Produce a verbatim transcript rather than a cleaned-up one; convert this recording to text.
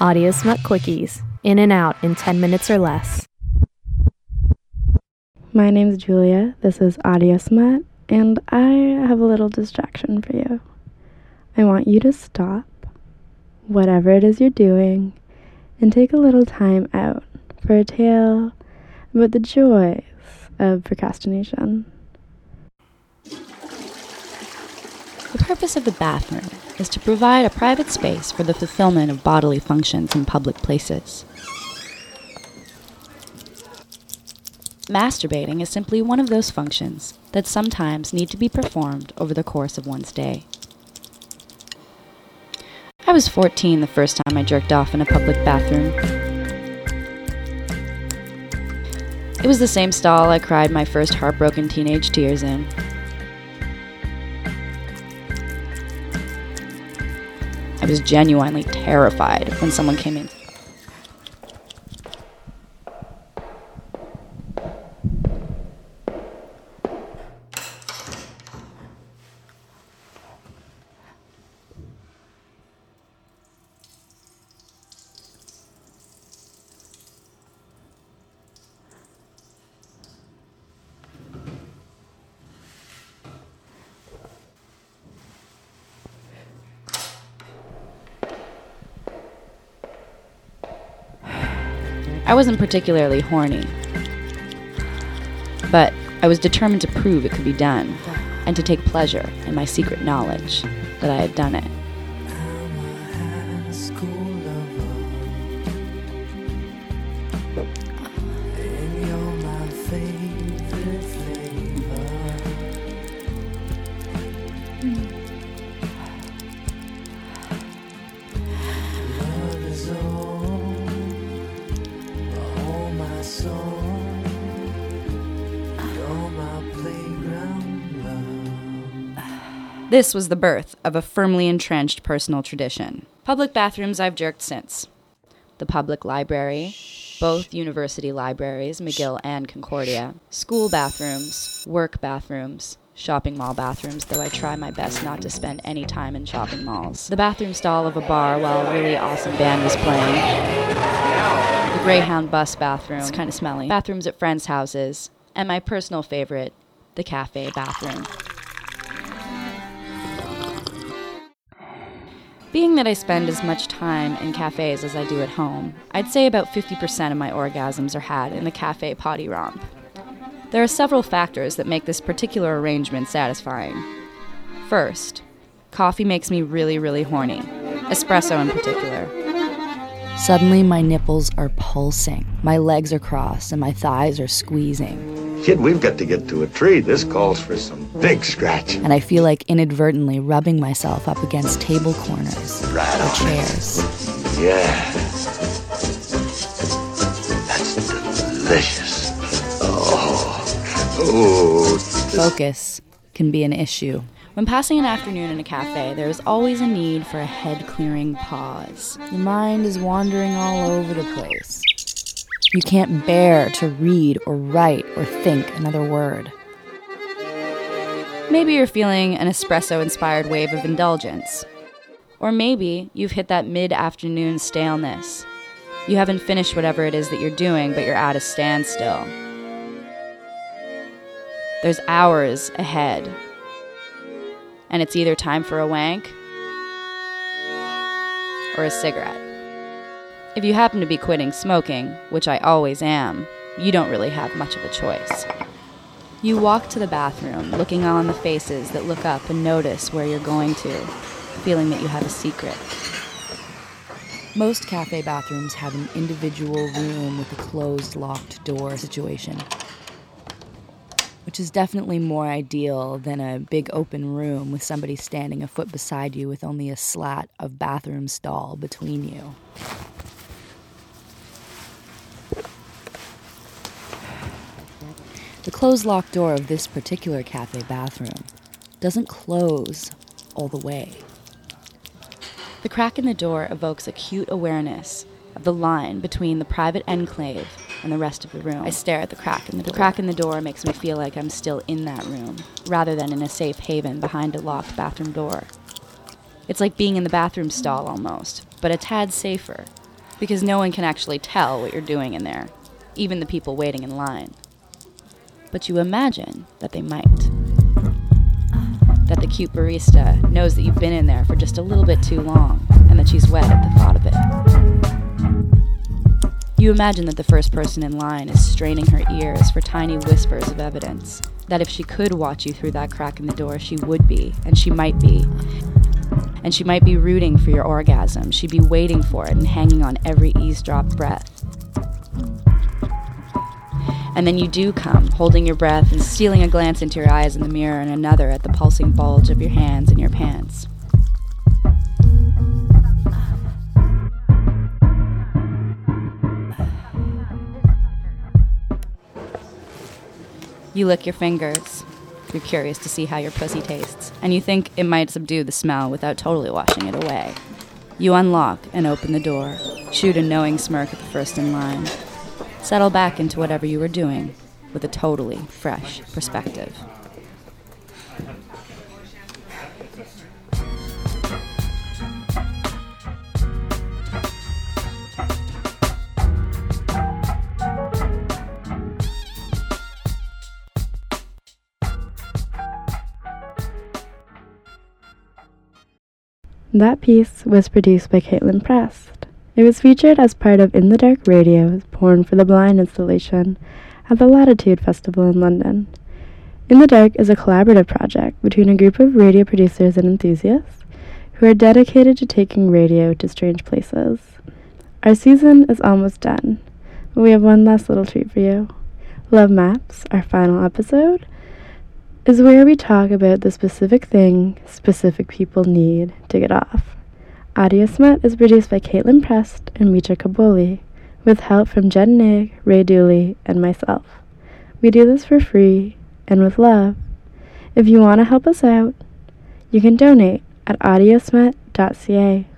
Audio Smut Quickies, in and out in ten minutes or less. My name's Julia, this is Audio Smut, and I have a little distraction for you. I want you to stop, whatever it is you're doing, and take a little time out for a tale about the joys of procrastination. The purpose of the bathroom is to provide a private space for the fulfillment of bodily functions in public places. Masturbating is simply one of those functions that sometimes need to be performed over the course of one's day. I was fourteen the first time I jerked off in a public bathroom. It was the same stall I cried my first heartbroken teenage tears in. I was genuinely terrified when someone came in. I wasn't particularly horny, but I was determined to prove it could be done and to take pleasure in my secret knowledge that I had done it. This was the birth of a firmly entrenched personal tradition. Public bathrooms I've jerked since. The public library, both university libraries, McGill and Concordia, school bathrooms, work bathrooms, shopping mall bathrooms, though I try my best not to spend any time in shopping malls, the bathroom stall of a bar while a really awesome band was playing, the Greyhound bus bathroom, it's kind of smelly, bathrooms at friends' houses, and my personal favorite, the cafe bathroom. Being that I spend as much time in cafes as I do at home, I'd say about fifty percent of my orgasms are had in the cafe potty romp. There are several factors that make this particular arrangement satisfying. First, coffee makes me really, really horny, espresso in particular. Suddenly my nipples are pulsing, my legs are crossed, and my thighs are squeezing. Kid, we've got to get to a tree. This calls for some big scratch. And I feel like inadvertently rubbing myself up against table corners right or chairs. It. Yeah. That's delicious. Oh. Oh. Focus can be an issue. When passing an afternoon in a cafe, there is always a need for a head-clearing pause. Your mind is wandering all over the place. You can't bear to read or write or think another word. Maybe you're feeling an espresso-inspired wave of indulgence. Or maybe you've hit that mid-afternoon staleness. You haven't finished whatever it is that you're doing, but you're at a standstill. There's hours ahead. And it's either time for a wank or a cigarette. If you happen to be quitting smoking, which I always am, you don't really have much of a choice. You walk to the bathroom, looking on the faces that look up and notice where you're going to, feeling that you have a secret. Most cafe bathrooms have an individual room with a closed, locked door situation, which is definitely more ideal than a big open room with somebody standing a foot beside you with only a slat of bathroom stall between you. The closed-lock door of this particular cafe bathroom doesn't close all the way. The crack in the door evokes acute awareness of the line between the private enclave and the rest of the room. I stare at the crack in the door. The crack in the door makes me feel like I'm still in that room, rather than in a safe haven behind a locked bathroom door. It's like being in the bathroom stall almost, but a tad safer, because no one can actually tell what you're doing in there, even the people waiting in line. But you imagine that they might. That the cute barista knows that you've been in there for just a little bit too long and that she's wet at the thought of it. You imagine that the first person in line is straining her ears for tiny whispers of evidence, that if she could watch you through that crack in the door, she would be, and she might be. And she might be rooting for your orgasm. She'd be waiting for it and hanging on every eavesdrop breath. And then you do come, holding your breath and stealing a glance into your eyes in the mirror and another at the pulsing bulge of your hands and your pants. You lick your fingers. You're curious to see how your pussy tastes, and you think it might subdue the smell without totally washing it away. You unlock and open the door, shoot a knowing smirk at the first in line. Settle back into whatever you were doing with a totally fresh perspective. That piece was produced by Kaitlin Prest. It was featured as part of In the Dark Radio's Porn for the Blind installation at the Latitude Festival in London. In the Dark is a collaborative project between a group of radio producers and enthusiasts who are dedicated to taking radio to strange places. Our season is almost done, but we have one last little treat for you. Love Maps, our final episode, is where we talk about the specific thing specific people need to get off. Audio Smut is produced by Kaitlin Prest and Micha Caboli, with help from Jen Nig, Ray Dooley, and myself. We do this for free and with love. If you want to help us out, you can donate at audio smut dot c a.